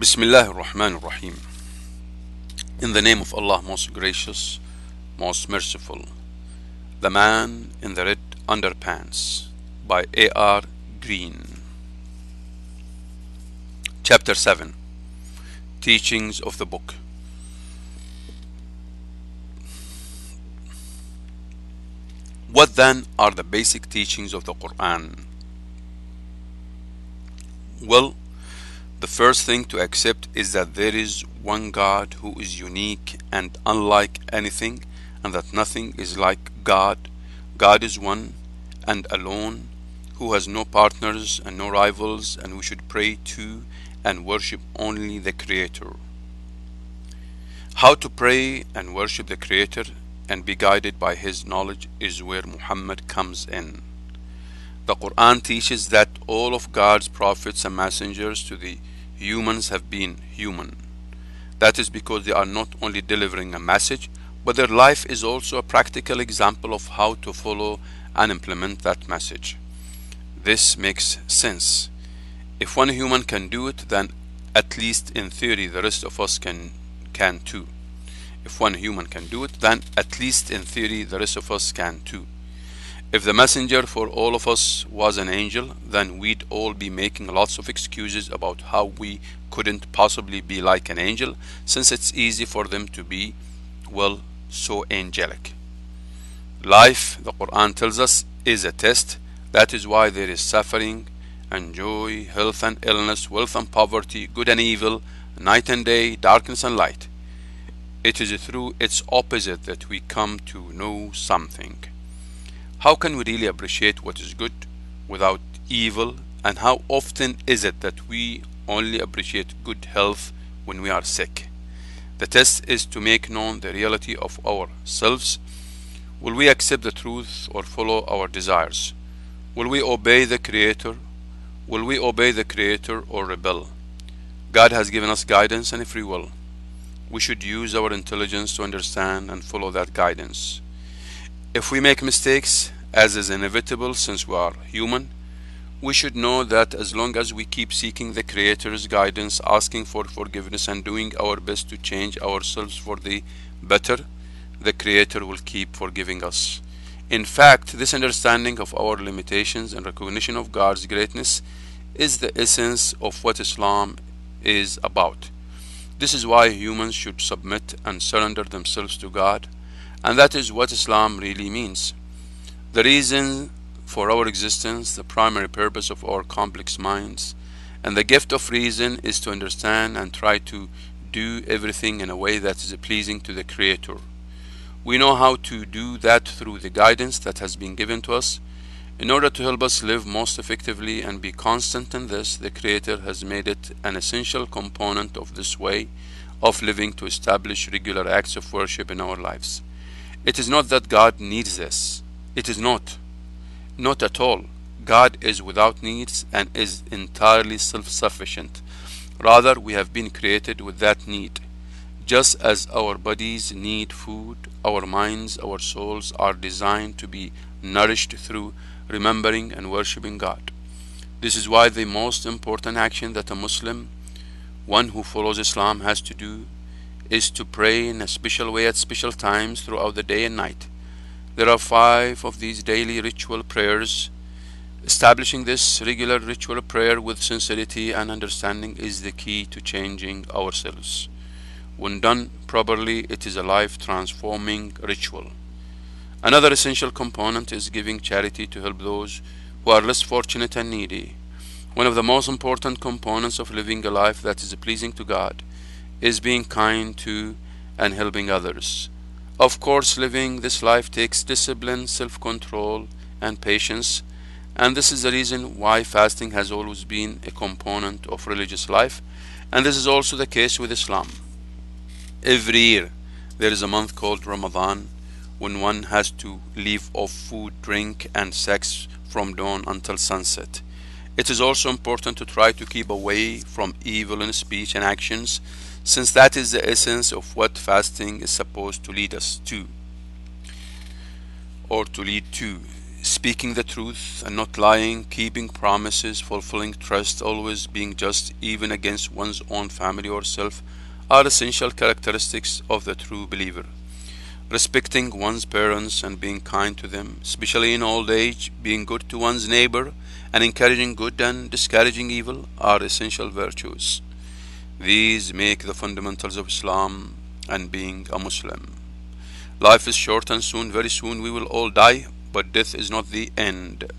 Bismillah ar-Rahman ar-Rahim. In the name of Allah, most gracious, most merciful. The Man in the Red Underpants by A.R. Green. Chapter 7. Teachings of the Book. What then are the basic teachings of the Qur'an? Well, the first thing to accept is that there is one God who is unique and unlike anything, and that nothing is like God. God is one and alone, who has no partners and no rivals, and we should pray to and worship only the Creator. How to pray and worship the Creator and be guided by His knowledge is where Muhammad comes in. The Qur'an teaches that all of God's prophets and messengers to the humans have been human. That is because they are not only delivering a message, but their life is also a practical example of how to follow and implement that message. This makes sense. If one human can do it, then at least in theory the rest of us can too. If one human can do it, then at least in theory the rest of us can too. If the messenger for all of us was an angel, then we'd all be making lots of excuses about how we couldn't possibly be like an angel, since it's easy for them to be, well, so angelic. Life, the Qur'an tells us, is a test. That is why there is suffering and joy, health and illness, wealth and poverty, good and evil, night and day, darkness and light. It is through its opposite that we come to know something. How can we really appreciate what is good without evil, and how often is it that we only appreciate good health when we are sick? The test is to make known the reality of ourselves. Will we accept the truth or follow our desires? Will we obey the Creator? Will we obey the Creator or rebel? God has given us guidance and free will. We should use our intelligence to understand and follow that guidance. If we make mistakes, as is inevitable since we are human, we should know that as long as we keep seeking the Creator's guidance, asking for forgiveness and doing our best to change ourselves for the better, the Creator will keep forgiving us. In fact, this understanding of our limitations and recognition of God's greatness is the essence of what Islam is about. This is why humans should submit and surrender themselves to God, and that is what Islam really means. The reason for our existence, the primary purpose of our complex minds, and the gift of reason is to understand and try to do everything in a way that is pleasing to the Creator. We know how to do that through the guidance that has been given to us. In order to help us live most effectively and be constant in this, the Creator has made it an essential component of this way of living to establish regular acts of worship in our lives. It is not that God needs this. It is not. Not at all. God is without needs and is entirely self-sufficient. Rather, we have been created with that need. Just as our bodies need food, our minds, our souls are designed to be nourished through remembering and worshiping God. This is why the most important action that a Muslim, one who follows Islam, has to do is to pray in a special way at special times throughout the day and night. There are 5 of these daily ritual prayers. Establishing this regular ritual prayer with sincerity and understanding is the key to changing ourselves. When done properly, it is a life-transforming ritual. Another essential component is giving charity to help those who are less fortunate and needy. One of the most important components of living a life that is pleasing to God is being kind to and helping others. Of course, living this life takes discipline, self-control, and patience, and this is the reason why fasting has always been a component of religious life, and this is also the case with Islam. Every year, there is a month called Ramadan, when one has to leave off food, drink, and sex from dawn until sunset. It is also important to try to keep away from evil in speech and actions, since that is the essence of what fasting is supposed to lead us to, or to lead to. speaking the truth and not lying, keeping promises, fulfilling trust, always being just, even against one's own family or self, are essential characteristics of the true believer. Respecting one's parents and being kind to them, especially in old age, being good to one's neighbor, and encouraging good and discouraging evil are essential virtues. These make the fundamentals of Islam and being a Muslim. Life is short and soon, very soon, we will all die, but death is not the end.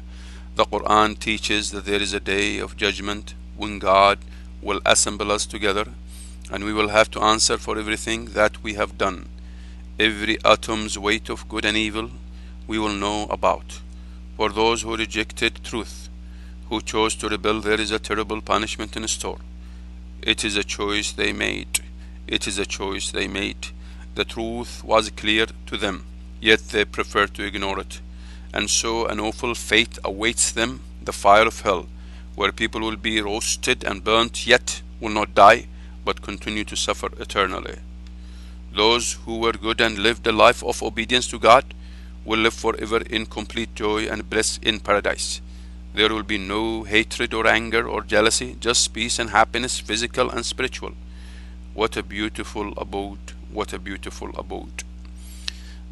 The Qur'an teaches that there is a day of judgment when God will assemble us together, and we will have to answer for everything that we have done. Every atom's weight of good and evil we will know about. For those who rejected truth, who chose to rebel, there is a terrible punishment in store. It is a choice they made. It is a choice they made. The truth was clear to them, yet they preferred to ignore it. And so an awful fate awaits them, the fire of hell, where people will be roasted and burnt, yet will not die, but continue to suffer eternally. Those who were good and lived a life of obedience to God will live forever in complete joy and bliss in paradise. There will be no hatred or anger or jealousy, just peace and happiness, physical and spiritual. What a beautiful abode, what a beautiful abode.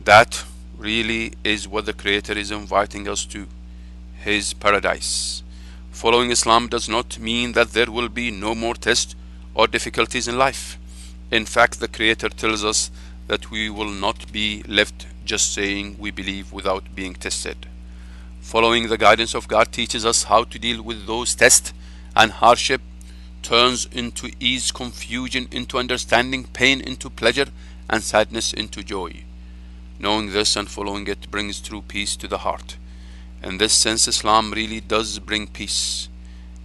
That really is what the Creator is inviting us to, His paradise. Following Islam does not mean that there will be no more tests or difficulties in life. In fact, the Creator tells us that we will not be left just saying we believe without being tested. Following the guidance of God teaches us how to deal with those tests, and hardship turns into ease, confusion into understanding, pain into pleasure, and sadness into joy. Knowing this and following it brings true peace to the heart. In this sense, Islam really does bring peace,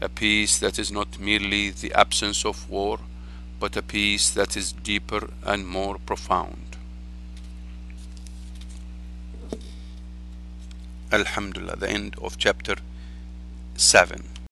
a peace that is not merely the absence of war, but a peace that is deeper and more profound. Alhamdulillah, the end of chapter 7.